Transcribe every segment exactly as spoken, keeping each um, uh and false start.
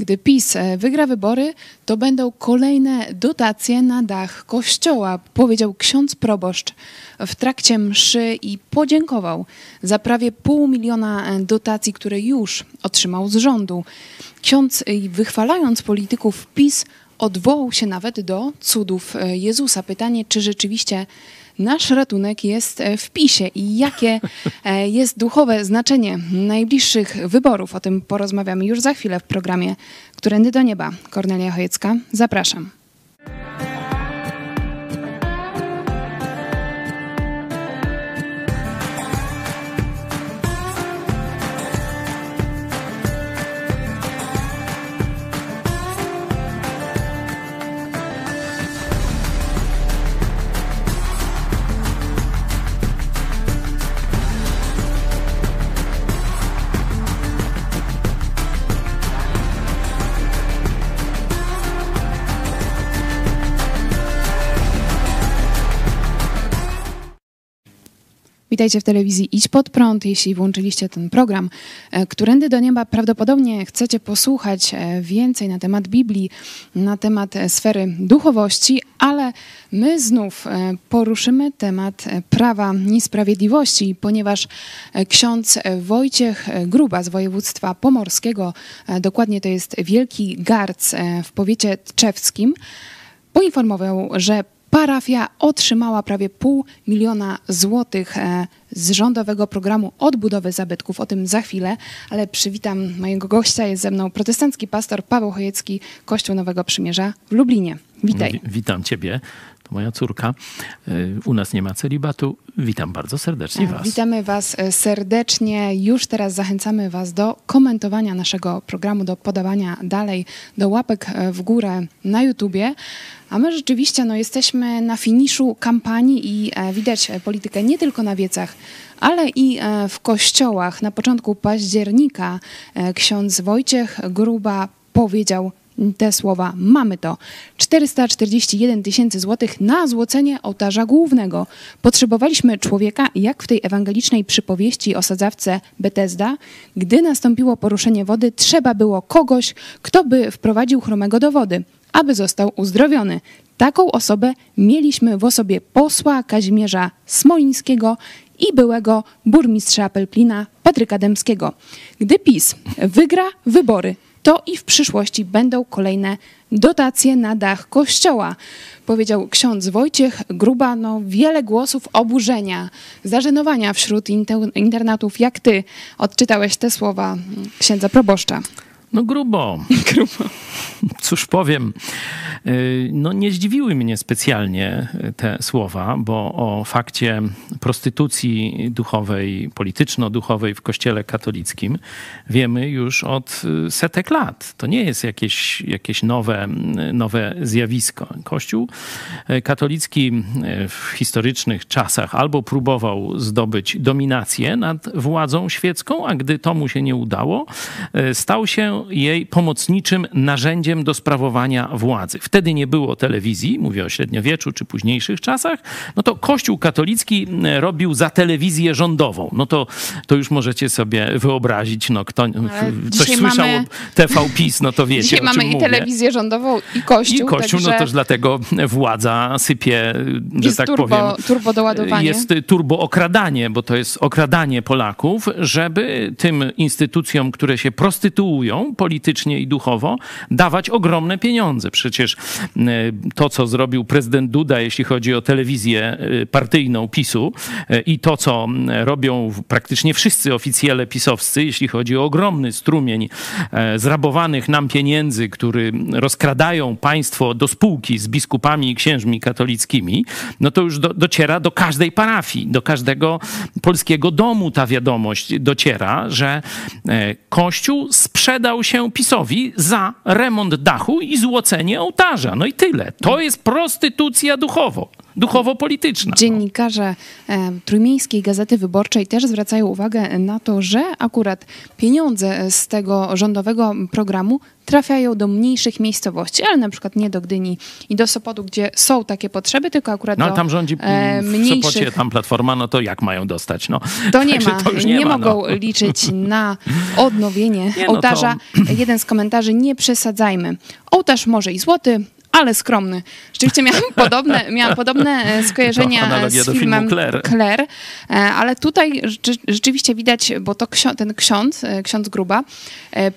Gdy PiS wygra wybory, to będą kolejne dotacje na dach kościoła, powiedział ksiądz proboszcz w trakcie mszy i podziękował za prawie pół miliona dotacji, które już otrzymał z rządu. Ksiądz, wychwalając polityków PiS, odwołał się nawet do cudów Jezusa. Pytanie, czy rzeczywiście nasz ratunek jest w PiSie i jakie jest duchowe znaczenie najbliższych wyborów? O tym porozmawiamy już za chwilę w programie Którędy do nieba. Kornelia Chojecka, zapraszam. Witajcie w telewizji Idź Pod Prąd. Jeśli włączyliście ten program Którędy do nieba, prawdopodobnie chcecie posłuchać więcej na temat Biblii, na temat sfery duchowości, ale my znów poruszymy temat prawa i sprawiedliwości, ponieważ ksiądz Wojciech Gruba z województwa pomorskiego, dokładnie to jest Wielki Garc w powiecie tczewskim, poinformował, że parafia otrzymała prawie pół miliona złotych z rządowego programu odbudowy zabytków. O tym za chwilę, ale przywitam mojego gościa. Jest ze mną protestancki pastor Paweł Chojecki, Kościół Nowego Przymierza w Lublinie. Witaj. Wit- witam ciebie. To moja córka. U nas nie ma celibatu. Witam bardzo serdecznie was. Witamy was serdecznie. Już teraz zachęcamy was do komentowania naszego programu, do podawania dalej, do łapek w górę na YouTubie. A my rzeczywiście no, jesteśmy na finiszu kampanii i widać politykę nie tylko na wiecach, ale i w kościołach. Na początku października ksiądz Wojciech Gruba powiedział te słowa. Mamy to. czterysta czterdzieści jeden tysięcy złotych na złocenie ołtarza głównego. Potrzebowaliśmy człowieka, jak w tej ewangelicznej przypowieści o sadzawce Betesda. Gdy nastąpiło poruszenie wody, trzeba było kogoś, kto by wprowadził chromego do wody, aby został uzdrowiony. Taką osobę mieliśmy w osobie posła Kazimierza Smolińskiego i byłego burmistrza Pelplina Patryka Dębskiego. Gdy PiS wygra wybory, to i w przyszłości będą kolejne dotacje na dach kościoła, powiedział ksiądz Wojciech Gruba. No, wiele głosów oburzenia, zażenowania wśród internatów. Jak ty odczytałeś te słowa księdza proboszcza? No grubo. grubo. Cóż powiem, no nie zdziwiły mnie specjalnie te słowa, bo o fakcie prostytucji duchowej, polityczno-duchowej w Kościele katolickim wiemy już od setek lat. To nie jest jakieś, jakieś nowe, nowe zjawisko. Kościół katolicki w historycznych czasach albo próbował zdobyć dominację nad władzą świecką, a gdy to mu się nie udało, stał się jej pomocniczym narzędziem do sprawowania władzy. Wtedy nie było telewizji, mówię o średniowieczu czy późniejszych czasach, no to Kościół katolicki robił za telewizję rządową. No to, to już możecie sobie wyobrazić, no kto coś słyszał mamy... o T V PiS, no to wiecie, dzisiaj o czym mamy i mówię. Telewizję rządową i Kościół. I Kościół, także... no też dlatego władza sypie, że tak turbo, powiem, turbo doładowanie. Jest turbo okradanie, bo to jest okradanie Polaków, żeby tym instytucjom, które się prostytuują, politycznie i duchowo dawać ogromne pieniądze. Przecież to, co zrobił prezydent Duda, jeśli chodzi o telewizję partyjną PiSu i to, co robią praktycznie wszyscy oficjele pisowscy, jeśli chodzi o ogromny strumień zrabowanych nam pieniędzy, który rozkradają państwo do spółki z biskupami i księżmi katolickimi, no to już do, dociera do każdej parafii, do każdego polskiego domu ta wiadomość dociera, że Kościół sprzeda dał się PiSowi za remont dachu i złocenie ołtarza. No i tyle. To jest prostytucja duchowo, duchowo-polityczna. Dziennikarze Trójmiejskiej Gazety Wyborczej też zwracają uwagę na to, że akurat pieniądze z tego rządowego programu trafiają do mniejszych miejscowości, ale na przykład nie do Gdyni i do Sopotu, gdzie są takie potrzeby, tylko akurat no, ale tam rządzi e, mniejszych... w Sopocie, tam Platforma, no to jak mają dostać? No. To nie ma, to nie, nie ma, mogą no. liczyć na odnowienie nie, ołtarza. No to... Jeden z komentarzy, nie przesadzajmy. Ołtarz może i złoty, ale skromny. Rzeczywiście miałam podobne, miałam podobne skojarzenia z filmem Claire. Claire, ale tutaj rzeczywiście widać, bo to ksi- ten ksiądz, ksiądz Gruba,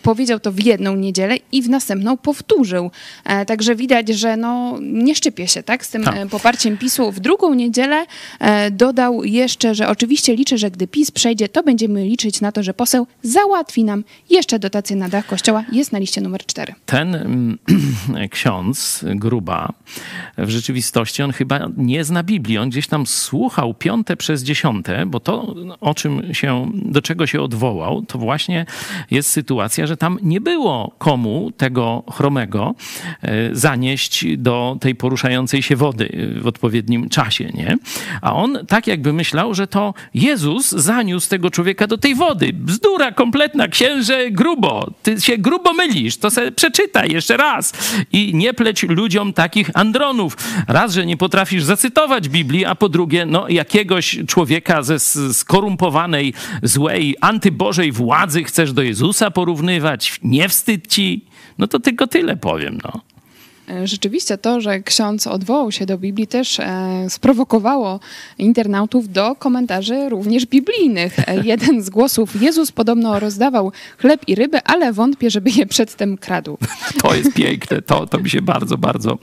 powiedział to w jedną niedzielę i w następną powtórzył. Także widać, że no, nie szczypie się tak z tym tak. poparciem PiSu. W drugą niedzielę dodał jeszcze, że oczywiście liczy, że gdy PiS przejdzie, to będziemy liczyć na to, że poseł załatwi nam jeszcze dotację na dach kościoła. Jest na liście numer cztery. Ten mm, ksiądz Gruba, w rzeczywistości on chyba nie zna Biblii. On gdzieś tam słuchał piąte przez dziesiąte, bo to, o czym się, do czego się odwołał, to właśnie jest sytuacja, że tam nie było komu tego chromego zanieść do tej poruszającej się wody w odpowiednim czasie, nie? A on tak jakby myślał, że to Jezus zaniósł tego człowieka do tej wody. Bzdura kompletna, księże Grubo. Ty się grubo mylisz, to se przeczytaj jeszcze raz i nie pleć ludziom takich andronów. Raz, że nie potrafisz zacytować Biblii, a po drugie, no, jakiegoś człowieka ze skorumpowanej, złej, antybożej władzy chcesz do Jezusa porównywać. Nie wstyd ci? No to tylko tyle powiem, no. Rzeczywiście to, że ksiądz odwołał się do Biblii, też sprowokowało internautów do komentarzy również biblijnych. Jeden z głosów: Jezus podobno rozdawał chleb i ryby, ale wątpię, żeby je przedtem kradł. To jest piękne, to, to mi się bardzo, bardzo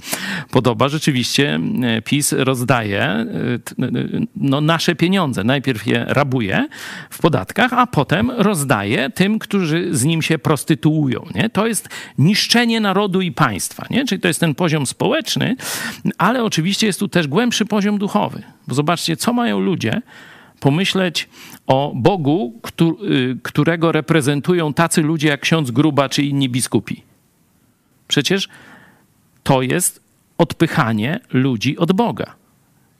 podoba. Rzeczywiście PiS rozdaje no, nasze pieniądze. Najpierw je rabuje w podatkach, a potem rozdaje tym, którzy z nim się prostytuują. Nie? To jest niszczenie narodu i państwa. Nie? Czyli to jest ten poziom społeczny, ale oczywiście jest tu też głębszy poziom duchowy. Bo zobaczcie, co mają ludzie pomyśleć o Bogu, którego reprezentują tacy ludzie jak ksiądz Gruba czy inni biskupi. Przecież to jest odpychanie ludzi od Boga.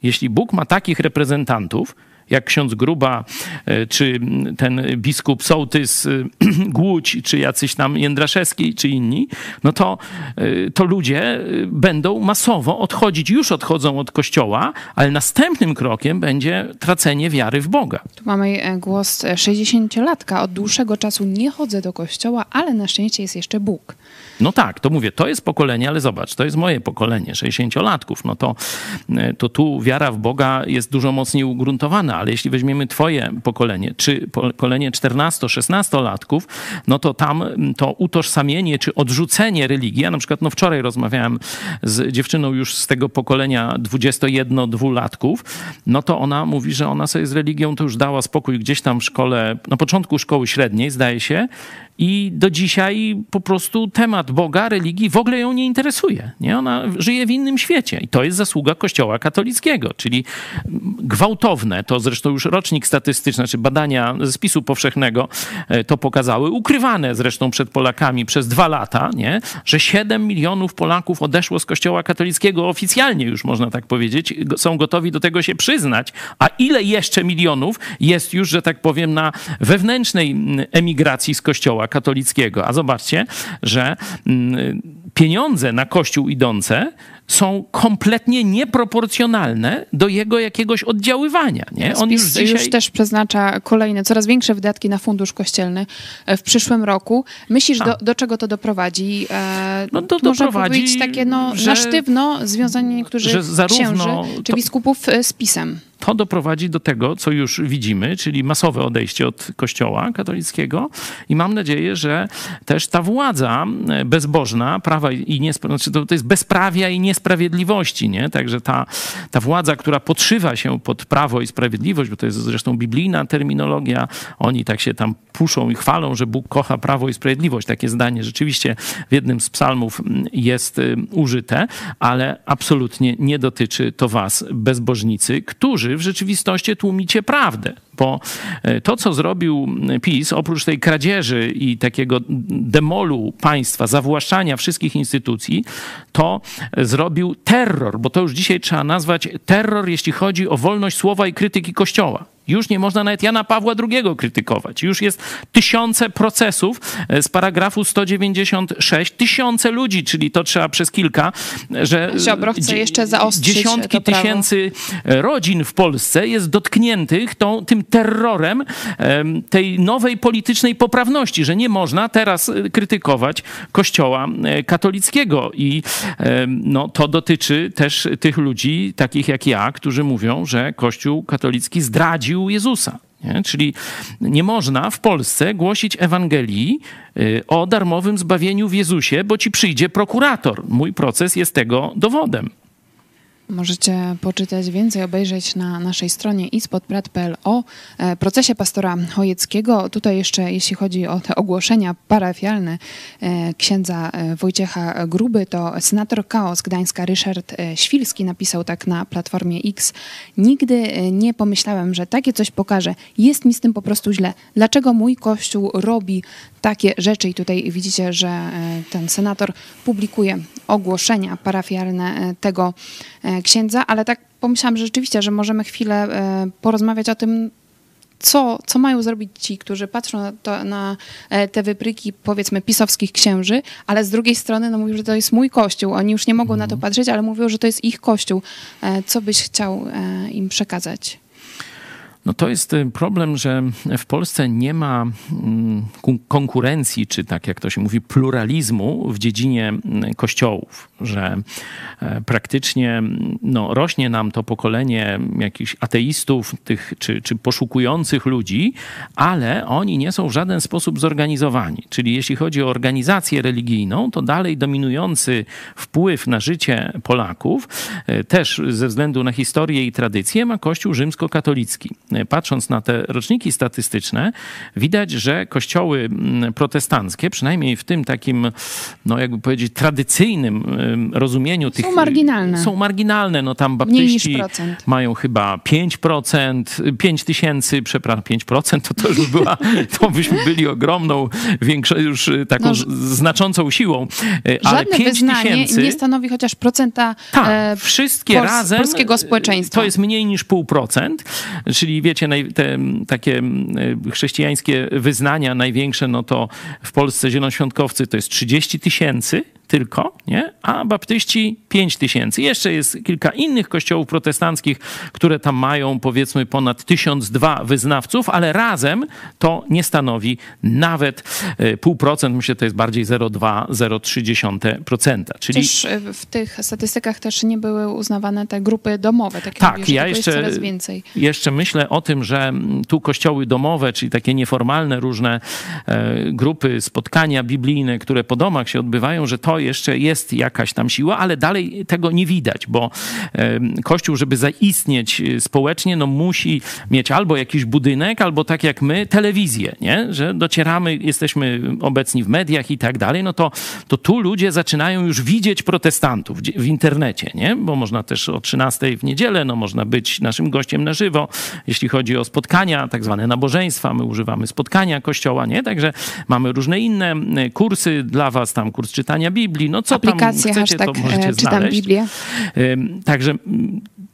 Jeśli Bóg ma takich reprezentantów, jak ksiądz Gruba, czy ten biskup sołtys Głódź, czy jacyś tam Jędraszewski, czy inni, no to, to ludzie będą masowo odchodzić, już odchodzą od kościoła, ale następnym krokiem będzie tracenie wiary w Boga. Tu mamy głos sześćdziesięciolatka. Od dłuższego czasu nie chodzę do kościoła, ale na szczęście jest jeszcze Bóg. No tak, to mówię, to jest pokolenie, ale zobacz, to jest moje pokolenie, sześćdziesięciolatków. No to, to tu wiara w Boga jest dużo mocniej ugruntowana, ale jeśli weźmiemy twoje pokolenie, czy pokolenie czternasto-szesnastolatków, no to tam to utożsamienie, czy odrzucenie religii, ja na przykład no wczoraj rozmawiałem z dziewczyną już z tego pokolenia dwudziestodwulatków, no to ona mówi, że ona sobie z religią to już dała spokój gdzieś tam w szkole, na początku szkoły średniej zdaje się, i do dzisiaj po prostu temat Boga, religii w ogóle ją nie interesuje. Nie? Ona żyje w innym świecie i to jest zasługa Kościoła katolickiego, czyli gwałtowne, to zresztą już rocznik statystyczny, czy badania ze spisu powszechnego to pokazały, ukrywane zresztą przed Polakami przez dwa lata, nie? Że siedem milionów Polaków odeszło z Kościoła katolickiego oficjalnie już, można tak powiedzieć, są gotowi do tego się przyznać, a ile jeszcze milionów jest już, że tak powiem, na wewnętrznej emigracji z Kościoła katolickiego. A zobaczcie, że pieniądze na Kościół idące są kompletnie nieproporcjonalne do jego jakiegoś oddziaływania. Nie? On już, dzisiaj... już też przeznacza kolejne, coraz większe wydatki na fundusz kościelny w przyszłym roku. Myślisz, do, do czego to doprowadzi? E, no to doprowadzi, może takie no, że, na sztywno związanie niektórych księży czy biskupów z PiS-em. To doprowadzi do tego, co już widzimy, czyli masowe odejście od Kościoła katolickiego i mam nadzieję, że też ta władza bezbożna, prawa i niespra- to, to jest bezprawia i niesprawiedliwości, nie? Także ta, ta władza, która podszywa się pod prawo i sprawiedliwość, bo to jest zresztą biblijna terminologia, oni tak się tam puszą i chwalą, że Bóg kocha prawo i sprawiedliwość. Takie zdanie rzeczywiście w jednym z psalmów jest użyte, ale absolutnie nie dotyczy to was, bezbożnicy, którzy którzy w rzeczywistości tłumicie prawdę. Bo to, co zrobił PiS, oprócz tej kradzieży i takiego demolu państwa, zawłaszczania wszystkich instytucji, to zrobił terror, bo to już dzisiaj trzeba nazwać terror, jeśli chodzi o wolność słowa i krytyki Kościoła. Już nie można nawet Jana Pawła drugiego krytykować. Już jest tysiące procesów z paragrafu sto dziewięćdziesiąt sześć. Tysiące ludzi, czyli to trzeba przez kilka, że Ziobro chce jeszcze zaostrzyć dziesiątki tysięcy rodzin w Polsce jest dotkniętych tą, tym terrorem tej nowej politycznej poprawności, że nie można teraz krytykować Kościoła katolickiego. I no, to dotyczy też tych ludzi, takich jak ja, którzy mówią, że Kościół katolicki zdradził Jezusa. Nie? Czyli nie można w Polsce głosić Ewangelii o darmowym zbawieniu w Jezusie, bo ci przyjdzie prokurator. Mój proces jest tego dowodem. Możecie poczytać więcej, obejrzeć na naszej stronie idź pod prąd kropka p l o procesie pastora Chojeckiego. Tutaj jeszcze, jeśli chodzi o te ogłoszenia parafialne księdza Wojciecha Gruby, to senator K O z Gdańska Ryszard Świlski napisał tak na Platformie X. Nigdy nie pomyślałem, że takie coś pokaże. Jest mi z tym po prostu źle. Dlaczego mój Kościół robi takie rzeczy? I tutaj widzicie, że ten senator publikuje ogłoszenia parafialne tego księdza, ale tak pomyślałam, że rzeczywiście, że możemy chwilę porozmawiać o tym, co, co mają zrobić ci, którzy patrzą na, to, na te wypryki, powiedzmy, pisowskich księży, ale z drugiej strony no, mówią, że to jest mój kościół. Oni już nie mogą na to patrzeć, ale mówią, że to jest ich kościół. Co byś chciał im przekazać? No to jest problem, że w Polsce nie ma konkurencji, czy tak jak to się mówi, pluralizmu w dziedzinie kościołów, że praktycznie no, rośnie nam to pokolenie jakichś ateistów tych, czy, czy poszukujących ludzi, ale oni nie są w żaden sposób zorganizowani. Czyli jeśli chodzi o organizację religijną, to dalej dominujący wpływ na życie Polaków, też ze względu na historię i tradycję, ma Kościół rzymskokatolicki. Patrząc na te roczniki statystyczne, widać, że kościoły protestanckie, przynajmniej w tym takim, no jakby powiedzieć, tradycyjnym rozumieniu tych... Są marginalne. Są marginalne. No tam baptyści mają chyba pięć procent, pięć tysięcy, przepraszam, pięć procent, to, to już była, to byśmy byli ogromną, większo- już taką no, znaczącą siłą, ale pięć tysięcy... nie stanowi chociaż procenta ta, wszystkie pols- razem, polskiego społeczeństwa. To jest mniej niż pół procent, czyli czyli wiecie, te takie chrześcijańskie wyznania największe, no to w Polsce zielonoświątkowcy to jest trzydzieści tysięcy tylko, nie? A baptyści pięć tysięcy. Jeszcze jest kilka innych kościołów protestanckich, które tam mają powiedzmy ponad tysiąc dwa wyznawców, ale razem to nie stanowi nawet pół procent. Myślę, że to jest bardziej zero przecinek dwa do zero przecinek trzy procent. Czyli też w tych statystykach też nie były uznawane te grupy domowe. Tak, tak mówisz, ja jeszcze, coraz więcej. jeszcze myślę o tym, że tu kościoły domowe, czyli takie nieformalne różne grupy, spotkania biblijne, które po domach się odbywają, że to jeszcze jest jakaś tam siła, ale dalej tego nie widać, bo Kościół, żeby zaistnieć społecznie, no musi mieć albo jakiś budynek, albo tak jak my, telewizję, nie? Że docieramy, jesteśmy obecni w mediach i tak dalej, no to, to tu ludzie zaczynają już widzieć protestantów w internecie, nie? Bo można też o trzynastej w niedzielę, no można być naszym gościem na żywo, jeśli chodzi o spotkania, tak zwane nabożeństwa, my używamy spotkania Kościoła, nie? Także mamy różne inne kursy dla was, tam kurs czytania Biblii, no co aplikacje, tam chcecie, to możecie znaleźć. Biblię. Także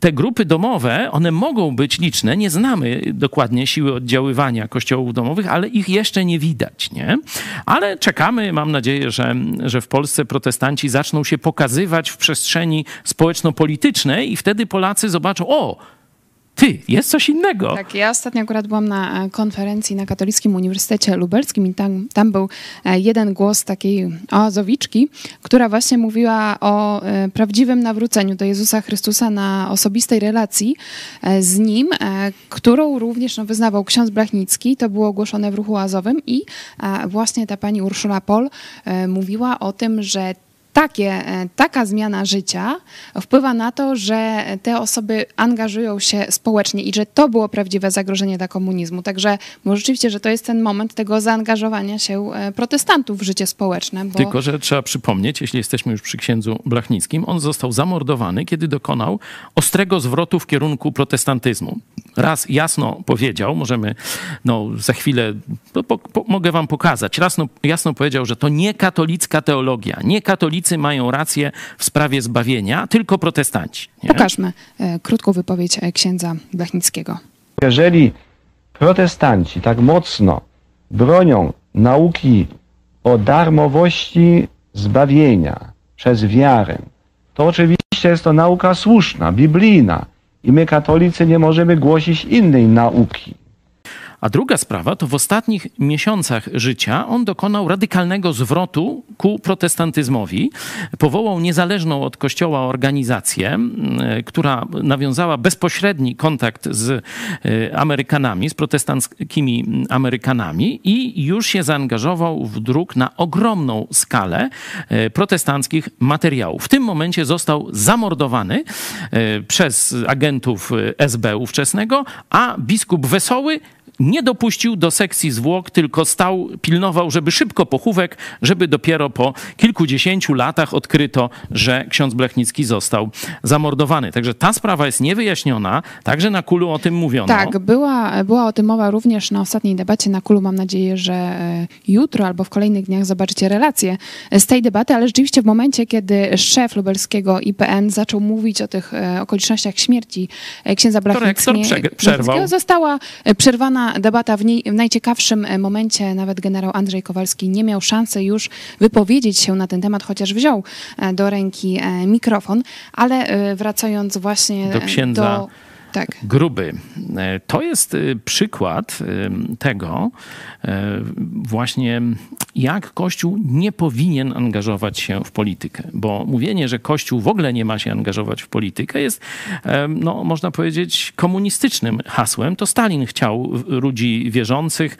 te grupy domowe, one mogą być liczne, nie znamy dokładnie siły oddziaływania kościołów domowych, ale ich jeszcze nie widać, nie? Ale czekamy, mam nadzieję, że, że w Polsce protestanci zaczną się pokazywać w przestrzeni społeczno-politycznej i wtedy Polacy zobaczą, o, ty, jest coś innego. Tak, ja ostatnio akurat byłam na konferencji na Katolickim Uniwersytecie Lubelskim i tam, tam był jeden głos takiej oazowiczki, która właśnie mówiła o prawdziwym nawróceniu do Jezusa Chrystusa na osobistej relacji z Nim, którą również no, wyznawał ksiądz Blachnicki. To było ogłoszone w ruchu oazowym i właśnie ta pani Urszula Pol mówiła o tym, że takie, taka zmiana życia wpływa na to, że te osoby angażują się społecznie i że to było prawdziwe zagrożenie dla komunizmu. Także bo rzeczywiście, że to jest ten moment tego zaangażowania się protestantów w życie społeczne. Bo... Tylko że trzeba przypomnieć, jeśli jesteśmy już przy księdzu Blachnickim, on został zamordowany, kiedy dokonał ostrego zwrotu w kierunku protestantyzmu. Raz jasno powiedział, możemy, no za chwilę, po, po, mogę wam pokazać, jasno, jasno powiedział, że to nie katolicka teologia, nie katolicy mają rację w sprawie zbawienia, tylko protestanci. Nie? Pokażmy e, krótką wypowiedź księdza Blachnickiego. Jeżeli protestanci tak mocno bronią nauki o darmowości zbawienia przez wiarę, to oczywiście jest to nauka słuszna, biblijna. I my, katolicy, nie możemy głosić innej nauki. A druga sprawa to w ostatnich miesiącach życia on dokonał radykalnego zwrotu ku protestantyzmowi. Powołał niezależną od Kościoła organizację, która nawiązała bezpośredni kontakt z Amerykanami, z protestanckimi Amerykanami i już się zaangażował w druk na ogromną skalę protestanckich materiałów. W tym momencie został zamordowany przez agentów S B ówczesnego, a biskup Wesoły nie dopuścił do sekcji zwłok, tylko stał, pilnował, żeby szybko pochówek, żeby dopiero po kilkudziesięciu latach odkryto, że ksiądz Blachnicki został zamordowany. Także ta sprawa jest niewyjaśniona, także na Kulu o tym mówiono. Tak, była, była o tym mowa również na ostatniej debacie na Kulu. Mam nadzieję, że jutro albo w kolejnych dniach zobaczycie relacje z tej debaty, ale rzeczywiście w momencie, kiedy szef lubelskiego I P N zaczął mówić o tych okolicznościach śmierci księdza Blachnickiego, została przerwana debata w, niej, w najciekawszym momencie. Nawet generał Andrzej Kowalski nie miał szansy już wypowiedzieć się na ten temat, chociaż wziął do ręki mikrofon, ale wracając właśnie do księdza do, tak. Gruby. To jest przykład tego właśnie, jak Kościół nie powinien angażować się w politykę, bo mówienie, że Kościół w ogóle nie ma się angażować w politykę jest, no, można powiedzieć, komunistycznym hasłem. To Stalin chciał ludzi wierzących,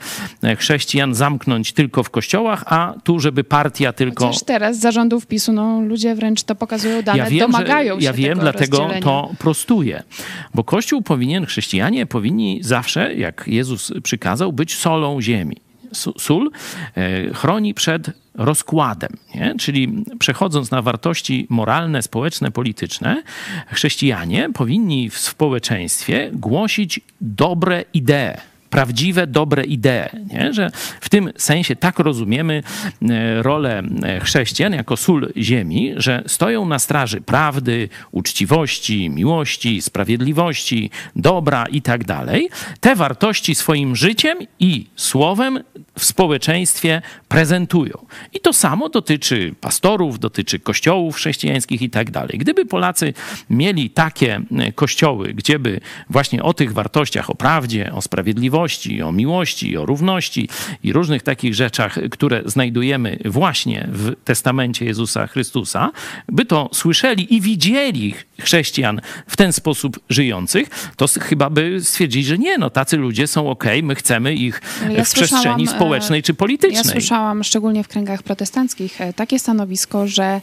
chrześcijan zamknąć tylko w kościołach, a tu, żeby partia tylko... Chociaż teraz zarządów PiSu, no, ludzie wręcz to pokazują dane, ja wiem, domagają że, się ja wiem, tego dlatego to prostuję, bo Kościół powinien, chrześcijanie powinni zawsze, jak Jezus przykazał, być solą ziemi. Sól chroni przed rozkładem, nie? Czyli przechodząc na wartości moralne, społeczne, polityczne, chrześcijanie powinni w społeczeństwie głosić dobre idee. Prawdziwe, dobre idee, nie? Że w tym sensie tak rozumiemy rolę chrześcijan jako sól ziemi, że stoją na straży prawdy, uczciwości, miłości, sprawiedliwości, dobra i tak dalej. Te wartości swoim życiem i słowem w społeczeństwie prezentują. I to samo dotyczy pastorów, dotyczy kościołów chrześcijańskich i tak dalej. Gdyby Polacy mieli takie kościoły, gdzie by właśnie o tych wartościach, o prawdzie, o sprawiedliwości, o miłości, o równości i różnych takich rzeczach, które znajdujemy właśnie w testamencie Jezusa Chrystusa, by to słyszeli i widzieli chrześcijan w ten sposób żyjących, to chyba by stwierdzili, że nie, no tacy ludzie są okej, my chcemy ich ja w przestrzeni społecznej czy politycznej. Ja słyszałam, szczególnie w kręgach protestanckich, takie stanowisko, że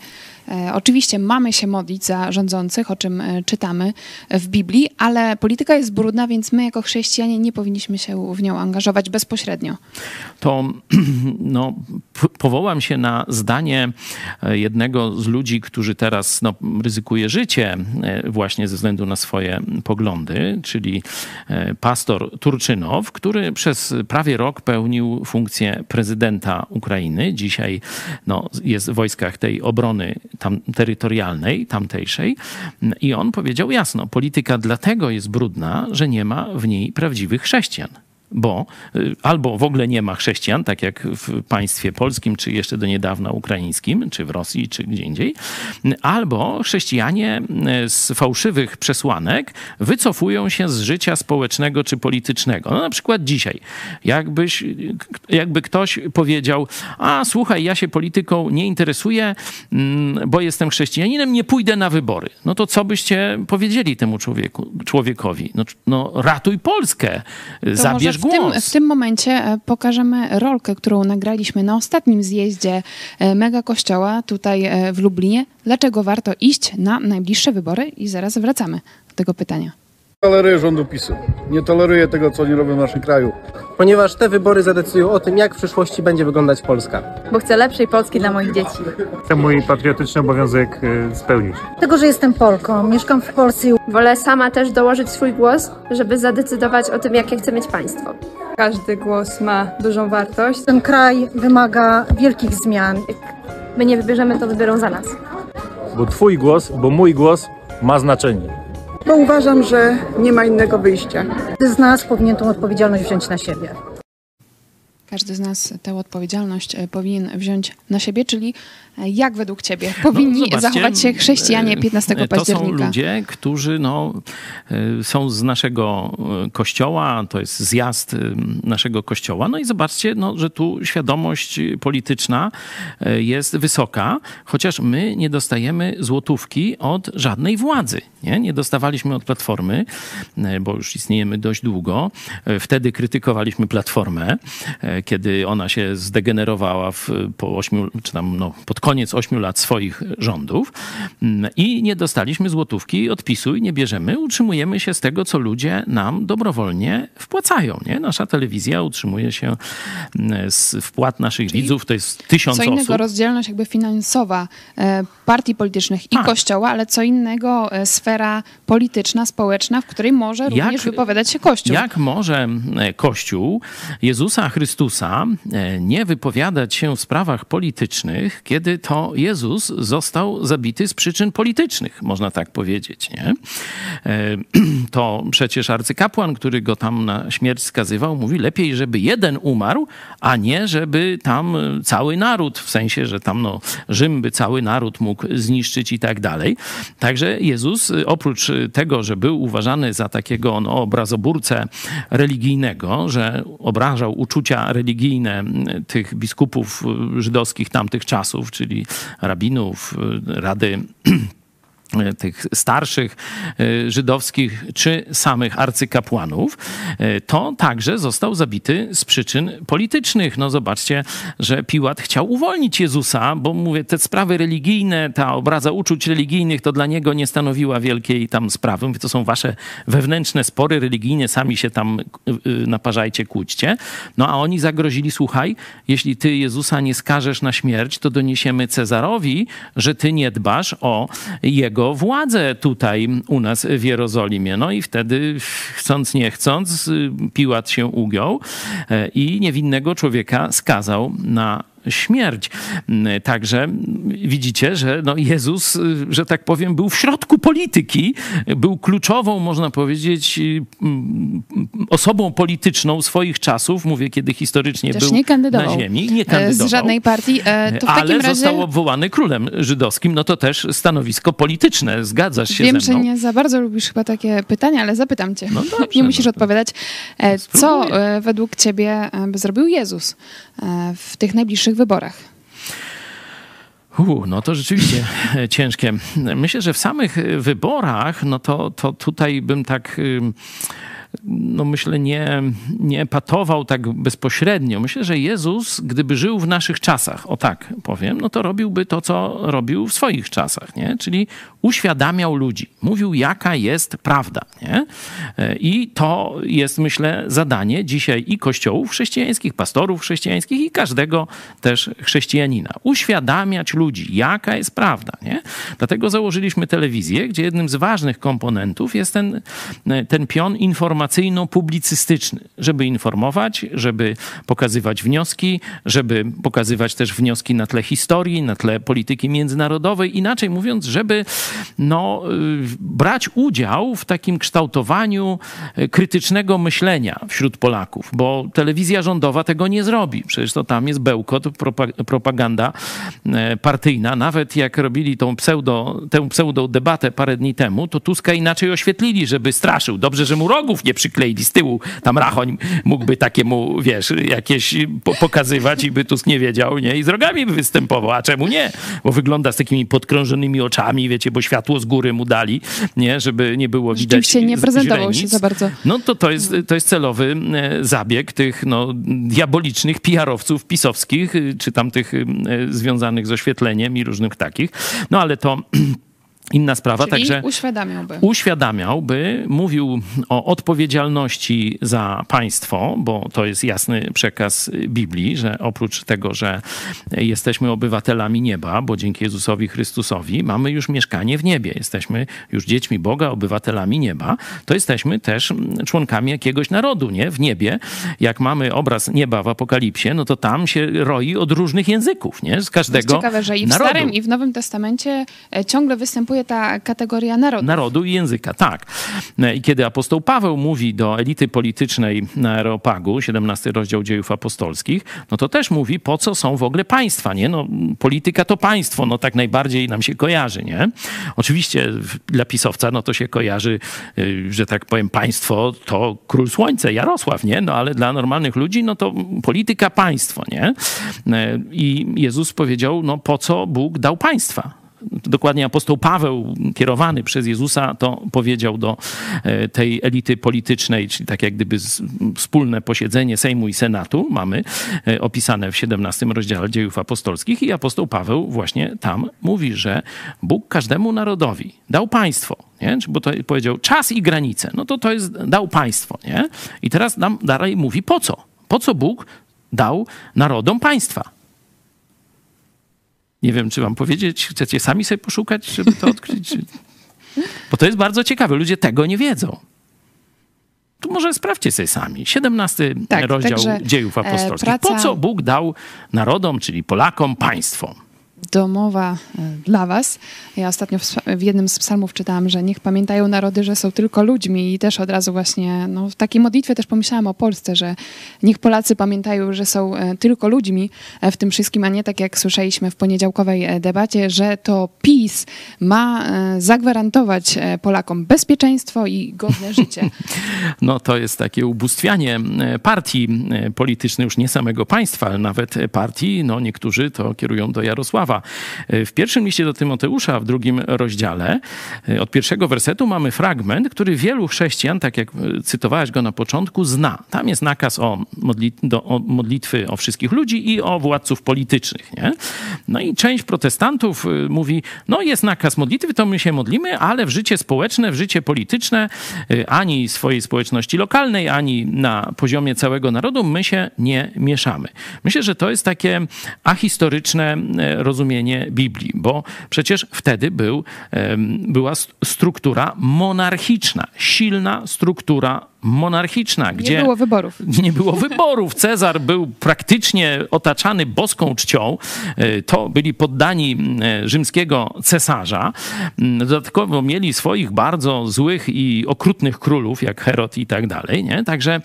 oczywiście mamy się modlić za rządzących, o czym czytamy w Biblii, ale polityka jest brudna, więc my jako chrześcijanie nie powinniśmy się w nią angażować bezpośrednio. To no, powołam się na zdanie jednego z ludzi, który teraz no, ryzykuje życie właśnie ze względu na swoje poglądy, czyli pastor Turczynow, który przez prawie rok pełnił funkcję prezydenta Ukrainy. Dzisiaj no, jest w wojskach tej obrony tam, terytorialnej, tamtejszej. I on powiedział jasno, polityka dlatego jest brudna, że nie ma w niej prawdziwych chrześcijan. Bo albo w ogóle nie ma chrześcijan, tak jak w państwie polskim, czy jeszcze do niedawna ukraińskim, czy w Rosji, czy gdzie indziej, albo chrześcijanie z fałszywych przesłanek wycofują się z życia społecznego czy politycznego. No na przykład dzisiaj, jakbyś, jakby ktoś powiedział, a słuchaj, ja się polityką nie interesuję, bo jestem chrześcijaninem, nie pójdę na wybory. No to co byście powiedzieli temu człowieku, człowiekowi? No, no ratuj Polskę, zabierz głos. W tym, w tym momencie pokażemy rolkę, którą nagraliśmy na ostatnim zjeździe Mega Kościoła tutaj w Lublinie. Dlaczego warto iść na najbliższe wybory? I zaraz wracamy do tego pytania. Nie toleruję rządu PiSu. Nie toleruję tego, co oni robią w naszym kraju. Ponieważ te wybory zadecydują o tym, jak w przyszłości będzie wyglądać Polska. Bo chcę lepszej Polski dla moich dzieci. Chcę mój patriotyczny obowiązek spełnić. Tego, że jestem Polką, mieszkam w Polsce. Wolę sama też dołożyć swój głos, żeby zadecydować o tym, jakie chcę mieć państwo. Każdy głos ma dużą wartość. Ten kraj wymaga wielkich zmian. Jak my nie wybierzemy, to wybiorą za nas. Bo twój głos, bo mój głos ma znaczenie. Bo uważam, że nie ma innego wyjścia. Każdy z nas powinien tą odpowiedzialność wziąć na siebie. Każdy z nas tę odpowiedzialność powinien wziąć na siebie, czyli jak według ciebie powinni no, zachować się chrześcijanie piętnastego października? To są ludzie, którzy no, są z naszego kościoła, to jest zjazd naszego kościoła. No i zobaczcie, no, że tu świadomość polityczna jest wysoka, chociaż my nie dostajemy złotówki od żadnej władzy. Nie, nie dostawaliśmy od Platformy, bo już istniejemy dość długo. Wtedy krytykowaliśmy Platformę, kiedy ona się zdegenerowała w, po ośmiu, czy tam no, pod koniec ośmiu lat swoich rządów i nie dostaliśmy złotówki od PiSu i nie bierzemy, utrzymujemy się z tego, co ludzie nam dobrowolnie wpłacają. Nie? Nasza telewizja utrzymuje się z wpłat naszych czyli widzów, to jest tysiąc osób. Co innego osób. Rozdzielność jakby finansowa partii politycznych i A. kościoła, ale co innego sfera polityczna, społeczna, w której może jak, również wypowiadać się Kościół. Jak może Kościół Jezusa Chrystusa nie wypowiadać się w sprawach politycznych, kiedy to Jezus został zabity z przyczyn politycznych, można tak powiedzieć. Nie? To przecież arcykapłan, który go tam na śmierć skazywał, mówi lepiej, żeby jeden umarł, a nie żeby tam cały naród, w sensie, że tam no, Rzym by cały naród mógł zniszczyć i tak dalej. Także Jezus oprócz tego, że był uważany za takiego no, obrazoburcę religijnego, że obrażał uczucia religijne tych biskupów żydowskich tamtych czasów, czyli rabinów, rady tych starszych żydowskich czy samych arcykapłanów, to także został zabity z przyczyn politycznych. No zobaczcie, że Piłat chciał uwolnić Jezusa, bo mówię, te sprawy religijne, ta obraza uczuć religijnych to dla niego nie stanowiła wielkiej tam sprawy. Mówię, to są wasze wewnętrzne spory religijne, sami się tam naparzajcie, kłóćcie. No a oni zagrozili, słuchaj, jeśli ty Jezusa nie skażesz na śmierć, to doniesiemy Cezarowi, że ty nie dbasz o jego władzę tutaj u nas w Jerozolimie. No i wtedy chcąc nie chcąc Piłat się ugiął i niewinnego człowieka skazał na śmierć. Także widzicie, że no Jezus, że tak powiem, był w środku polityki, był kluczową, można powiedzieć, osobą polityczną swoich czasów, mówię, kiedy historycznie też był na ziemi. Nie kandydował. Z żadnej partii. To w ale takim razie... został obwołany królem żydowskim, no to też stanowisko polityczne. Zgadzasz się Wiem, ze mną? Wiem, że nie za bardzo lubisz chyba takie pytania, ale zapytam cię. No dobrze, nie musisz no to... odpowiadać. Co spróbuję. Według ciebie by zrobił Jezus w tych najbliższych wyborach? U, no to rzeczywiście ciężkie. Myślę, że w samych wyborach, no to, to tutaj bym tak... no myślę, nie, nie epatował tak bezpośrednio. Myślę, że Jezus, gdyby żył w naszych czasach, o tak powiem, no to robiłby to, co robił w swoich czasach, nie? Czyli uświadamiał ludzi. Mówił, jaka jest prawda, nie? I to jest, myślę, zadanie dzisiaj i kościołów chrześcijańskich, pastorów chrześcijańskich i każdego też chrześcijanina. Uświadamiać ludzi, jaka jest prawda, nie? Dlatego założyliśmy telewizję, gdzie jednym z ważnych komponentów jest ten, ten pion informacyjny, informacyjno-publicystyczny, żeby informować, żeby pokazywać wnioski, żeby pokazywać też wnioski na tle historii, na tle polityki międzynarodowej. Inaczej mówiąc, żeby no, brać udział w takim kształtowaniu krytycznego myślenia wśród Polaków, bo telewizja rządowa tego nie zrobi. Przecież to tam jest bełkot, propaganda partyjna. Nawet jak robili tą pseudo, tę pseudo debatę parę dni temu, to Tuska inaczej oświetlili, żeby straszył. Dobrze, że mu rogów nie Biblię przykleili z tyłu, tam Rachoń mógłby takiemu, wiesz, jakieś po pokazywać i by Tusk nie wiedział, nie? I z rogami by występował, a czemu nie? Bo wygląda z takimi podkrążonymi oczami, wiecie, bo światło z góry mu dali, nie? Żeby nie było widać Rzeczywiście nie prezentował się za bardzo. No to to jest, to jest celowy zabieg tych, no, diabolicznych P R-owców pisowskich, czy tam tych związanych z oświetleniem i różnych takich. No ale to... inna sprawa, czyli także uświadamiałby. uświadamiałby, mówił o odpowiedzialności za państwo, bo to jest jasny przekaz Biblii, że oprócz tego, że jesteśmy obywatelami nieba, bo dzięki Jezusowi Chrystusowi mamy już mieszkanie w niebie, jesteśmy już dziećmi Boga, obywatelami nieba, to jesteśmy też członkami jakiegoś narodu, nie? W niebie, jak mamy obraz nieba w Apokalipsie, no to tam się roi od różnych języków, nie? Z każdego to jest ciekawe, że i w narodu. Starym, i w Nowym Testamencie ciągle występuje ta kategoria narodu. Narodu i języka, tak. I kiedy apostoł Paweł mówi do elity politycznej na Areopagu, siedemnasty rozdział Dziejów Apostolskich, no to też mówi, po co są w ogóle państwa, nie? No, polityka to państwo, no tak najbardziej nam się kojarzy, nie? Oczywiście dla pisowca, no to się kojarzy, że tak powiem, państwo to król słońca, Jarosław, nie? No ale dla normalnych ludzi, no to polityka państwo, nie? I Jezus powiedział, no po co Bóg dał państwa? Dokładnie apostoł Paweł, kierowany przez Jezusa, to powiedział do tej elity politycznej, czyli tak jak gdyby wspólne posiedzenie Sejmu i Senatu mamy opisane w siedemnastym rozdziale Dziejów Apostolskich i apostoł Paweł właśnie tam mówi, że Bóg każdemu narodowi dał państwo. Nie? Bo to powiedział czas i granice. No to to jest dał państwo. Nie? I teraz nam dalej mówi po co? Po co Bóg dał narodom państwa? Nie wiem, czy wam powiedzieć, chcecie sami sobie poszukać, żeby to odkryć? Bo to jest bardzo ciekawe, ludzie tego nie wiedzą. Tu może sprawdźcie sobie sami. siedemnasty tak, rozdział Dziejów Apostolskich. Po co Bóg dał narodom, czyli Polakom, państwo? Domowa dla was. Ja ostatnio w jednym z psalmów czytałam, że niech pamiętają narody, że są tylko ludźmi i też od razu właśnie, no, w takiej modlitwie też pomyślałam o Polsce, że niech Polacy pamiętają, że są tylko ludźmi w tym wszystkim, a nie tak jak słyszeliśmy w poniedziałkowej debacie, że to PiS ma zagwarantować Polakom bezpieczeństwo i godne życie. No to jest takie ubóstwianie partii politycznej, już nie samego państwa, ale nawet partii. No niektórzy to kierują do Jarosława. W pierwszym liście do Tymoteusza, w drugim rozdziale, od pierwszego wersetu mamy fragment, który wielu chrześcijan, tak jak cytowałeś go na początku, zna. Tam jest nakaz o, modlit do, o modlitwy o wszystkich ludzi i o władców politycznych. Nie? No i część protestantów mówi, no jest nakaz modlitwy, to my się modlimy, ale w życie społeczne, w życie polityczne, ani swojej społeczności lokalnej, ani na poziomie całego narodu my się nie mieszamy. Myślę, że to jest takie ahistoryczne rozumienie Biblii, bo przecież wtedy był, była struktura monarchiczna, silna struktura monarchiczna, gdzie nie było wyborów. Nie było wyborów. Cezar był praktycznie otaczany boską czcią. To byli poddani rzymskiego cesarza. Dodatkowo mieli swoich bardzo złych i okrutnych królów, jak Herod i tak dalej. Nie? Także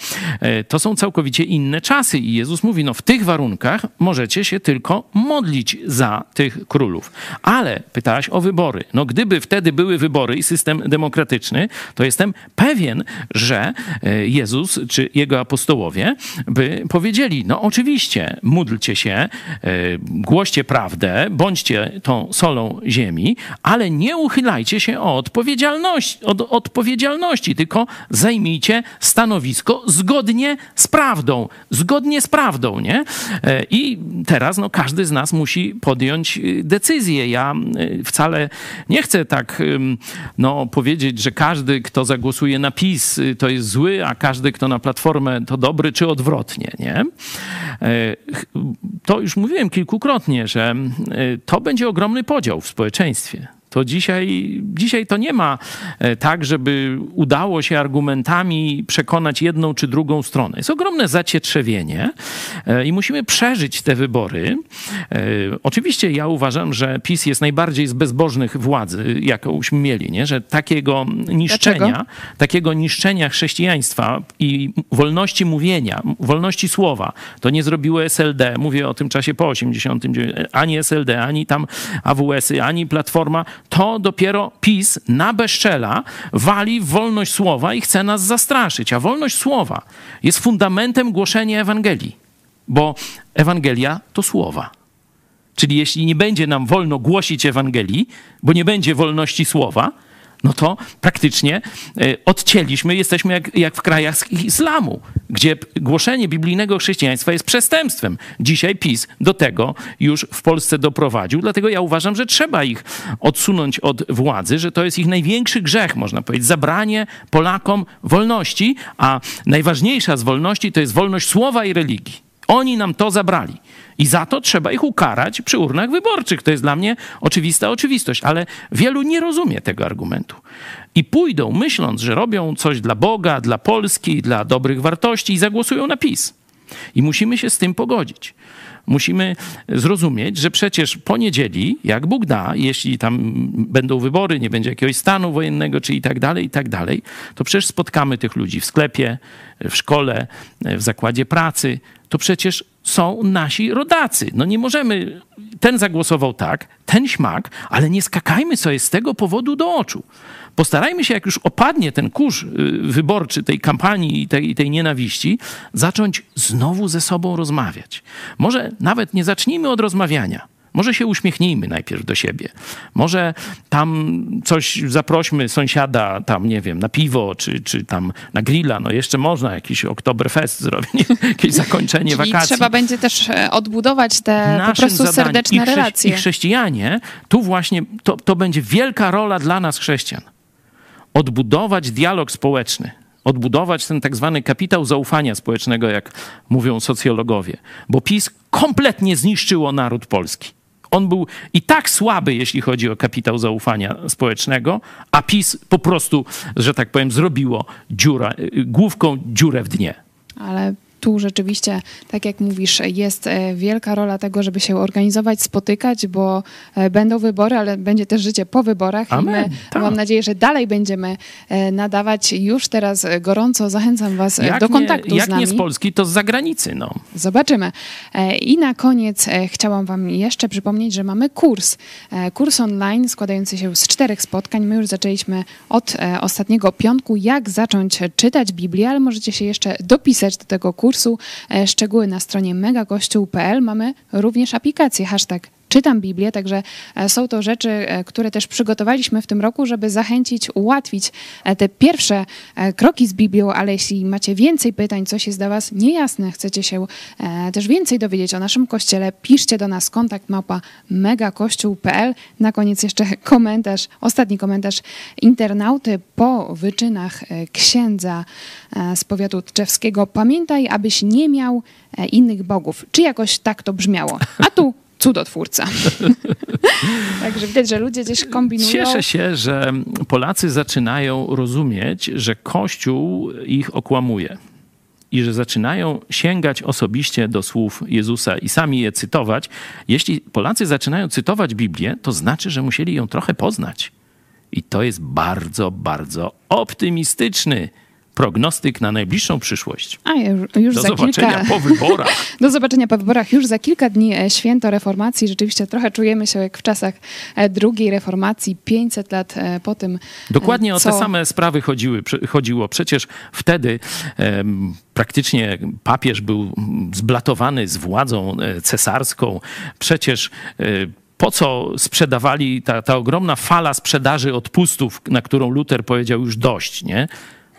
to są całkowicie inne czasy. I Jezus mówi, no w tych warunkach możecie się tylko modlić za tych królów. Ale pytałaś o wybory. No gdyby wtedy były wybory i system demokratyczny, to jestem pewien, że Jezus czy jego apostołowie by powiedzieli, no oczywiście módlcie się, głoście prawdę, bądźcie tą solą ziemi, ale nie uchylajcie się od odpowiedzialności, od odpowiedzialności, tylko zajmijcie stanowisko zgodnie z prawdą, zgodnie z prawdą, nie? I teraz no, każdy z nas musi podjąć decyzję. Ja wcale nie chcę tak no, powiedzieć, że każdy, kto zagłosuje na PiS, to jest zły, a każdy, kto na Platformę, to dobry, czy odwrotnie, nie? To już mówiłem kilkukrotnie, że to będzie ogromny podział w społeczeństwie. To dzisiaj, dzisiaj to nie ma tak, żeby udało się argumentami przekonać jedną czy drugą stronę. Jest ogromne zacietrzewienie i musimy przeżyć te wybory. Oczywiście ja uważam, że PiS jest najbardziej z bezbożnych władzy, jakąśmy mieli, nie? Że takiego niszczenia, Dlaczego? takiego niszczenia chrześcijaństwa i wolności mówienia, wolności słowa, to nie zrobiło S L D. Mówię o tym czasie po osiemdziesiątym dziewiątym. Ani S L D, ani tam A W S-y, ani Platforma. to dopiero PiS na bezczela wali w wolność słowa i chce nas zastraszyć. A wolność słowa jest fundamentem głoszenia Ewangelii, bo Ewangelia to słowa. Czyli jeśli nie będzie nam wolno głosić Ewangelii, bo nie będzie wolności słowa, no to praktycznie odcięliśmy, jesteśmy jak, jak w krajach islamu, gdzie głoszenie biblijnego chrześcijaństwa jest przestępstwem. Dzisiaj PiS do tego już w Polsce doprowadził, dlatego ja uważam, że trzeba ich odsunąć od władzy, że to jest ich największy grzech, można powiedzieć, zabranie Polakom wolności, a najważniejsza z wolności to jest wolność słowa i religii. Oni nam to zabrali i za to trzeba ich ukarać przy urnach wyborczych. To jest dla mnie oczywista oczywistość, ale wielu nie rozumie tego argumentu. I pójdą myśląc, że robią coś dla Boga, dla Polski, dla dobrych wartości i zagłosują na PiS. I musimy się z tym pogodzić. Musimy zrozumieć, że przecież po niedzieli, jak Bóg da, jeśli tam będą wybory, nie będzie jakiegoś stanu wojennego, czy i tak dalej, i tak dalej, to przecież spotkamy tych ludzi w sklepie, w szkole, w zakładzie pracy. To przecież są nasi rodacy. No nie możemy, ten zagłosował tak, ten śmak, ale nie skakajmy sobie z tego powodu do oczu. Postarajmy się, jak już opadnie ten kurz wyborczy tej kampanii i tej, tej nienawiści, zacząć znowu ze sobą rozmawiać. Może nawet nie zacznijmy od rozmawiania. Może się uśmiechnijmy najpierw do siebie. Może tam coś zaprośmy sąsiada, tam nie wiem, na piwo, czy, czy tam na grilla. No jeszcze można jakiś Oktoberfest zrobić, jakieś zakończenie wakacji. Trzeba będzie też odbudować te Naszym po prostu zadaniem, serdeczne i chrześci- relacje. I chrześcijanie, tu właśnie to, to będzie wielka rola dla nas chrześcijan. Odbudować dialog społeczny. Odbudować ten tak zwany kapitał zaufania społecznego, jak mówią socjologowie. Bo PiS kompletnie zniszczyło naród polski. On był i tak słaby, jeśli chodzi o kapitał zaufania społecznego, a PiS po prostu, że tak powiem, zrobiło dziurę, główką dziurę w dnie. Ale tu rzeczywiście, tak jak mówisz, jest wielka rola tego, żeby się organizować, spotykać, bo będą wybory, ale będzie też życie po wyborach. Amen. I my, tak. Mam nadzieję, że dalej będziemy nadawać. Już teraz gorąco zachęcam was jak do kontaktu nie, jak z nami. Jak nie z Polski, to z zagranicy. No. Zobaczymy. I na koniec chciałam wam jeszcze przypomnieć, że mamy kurs. Kurs online składający się z czterech spotkań. My już zaczęliśmy od ostatniego piątku, jak zacząć czytać Biblię, ale możecie się jeszcze dopisać do tego kursu. Kursu. Szczegóły na stronie mega kościół kropka p l. Mamy również aplikację hashtag Czytam Biblię, także są to rzeczy, które też przygotowaliśmy w tym roku, żeby zachęcić, ułatwić te pierwsze kroki z Biblią, ale jeśli macie więcej pytań, coś jest dla was niejasne, chcecie się też więcej dowiedzieć o naszym kościele, piszcie do nas kontakt małpa mega kościół kropka p l. Na koniec jeszcze komentarz, ostatni komentarz internauty po wyczynach księdza z powiatu tczewskiego. Pamiętaj, abyś nie miał innych bogów. Czy jakoś tak to brzmiało? A tu cudotwórca. Także widać, że ludzie gdzieś kombinują. Cieszę się, że Polacy zaczynają rozumieć, że Kościół ich okłamuje i że zaczynają sięgać osobiście do słów Jezusa i sami je cytować. Jeśli Polacy zaczynają cytować Biblię, to znaczy, że musieli ją trochę poznać. I to jest bardzo, bardzo optymistyczny prognostyk na najbliższą przyszłość. A, już, już Do za zobaczenia kilka... po wyborach. Do zobaczenia po wyborach. Już za kilka dni święto reformacji. Rzeczywiście trochę czujemy się jak w czasach drugiej reformacji, pięćset lat po tym. Dokładnie co... o te same sprawy chodziły, chodziło. Przecież wtedy um, praktycznie papież był zblatowany z władzą cesarską. Przecież um, po co sprzedawali ta, ta ogromna fala sprzedaży odpustów, na którą Luter powiedział już dość, nie?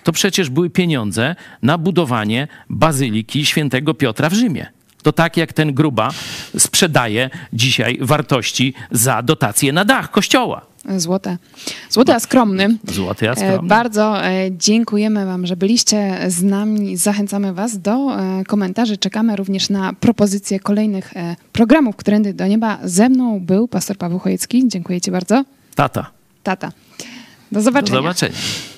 To przecież były pieniądze na budowanie bazyliki świętego Piotra w Rzymie. To tak jak ten Gruba sprzedaje dzisiaj wartości za dotacje na dach kościoła. Złote. Złoty, a skromny. Złoty, a skromny. Bardzo dziękujemy wam, że byliście z nami. Zachęcamy was do komentarzy. Czekamy również na propozycje kolejnych programów Którędy do nieba. Ze mną był pastor Paweł Chojecki. Dziękuję ci bardzo. Tata. Tata. Do zobaczenia. Do zobaczenia.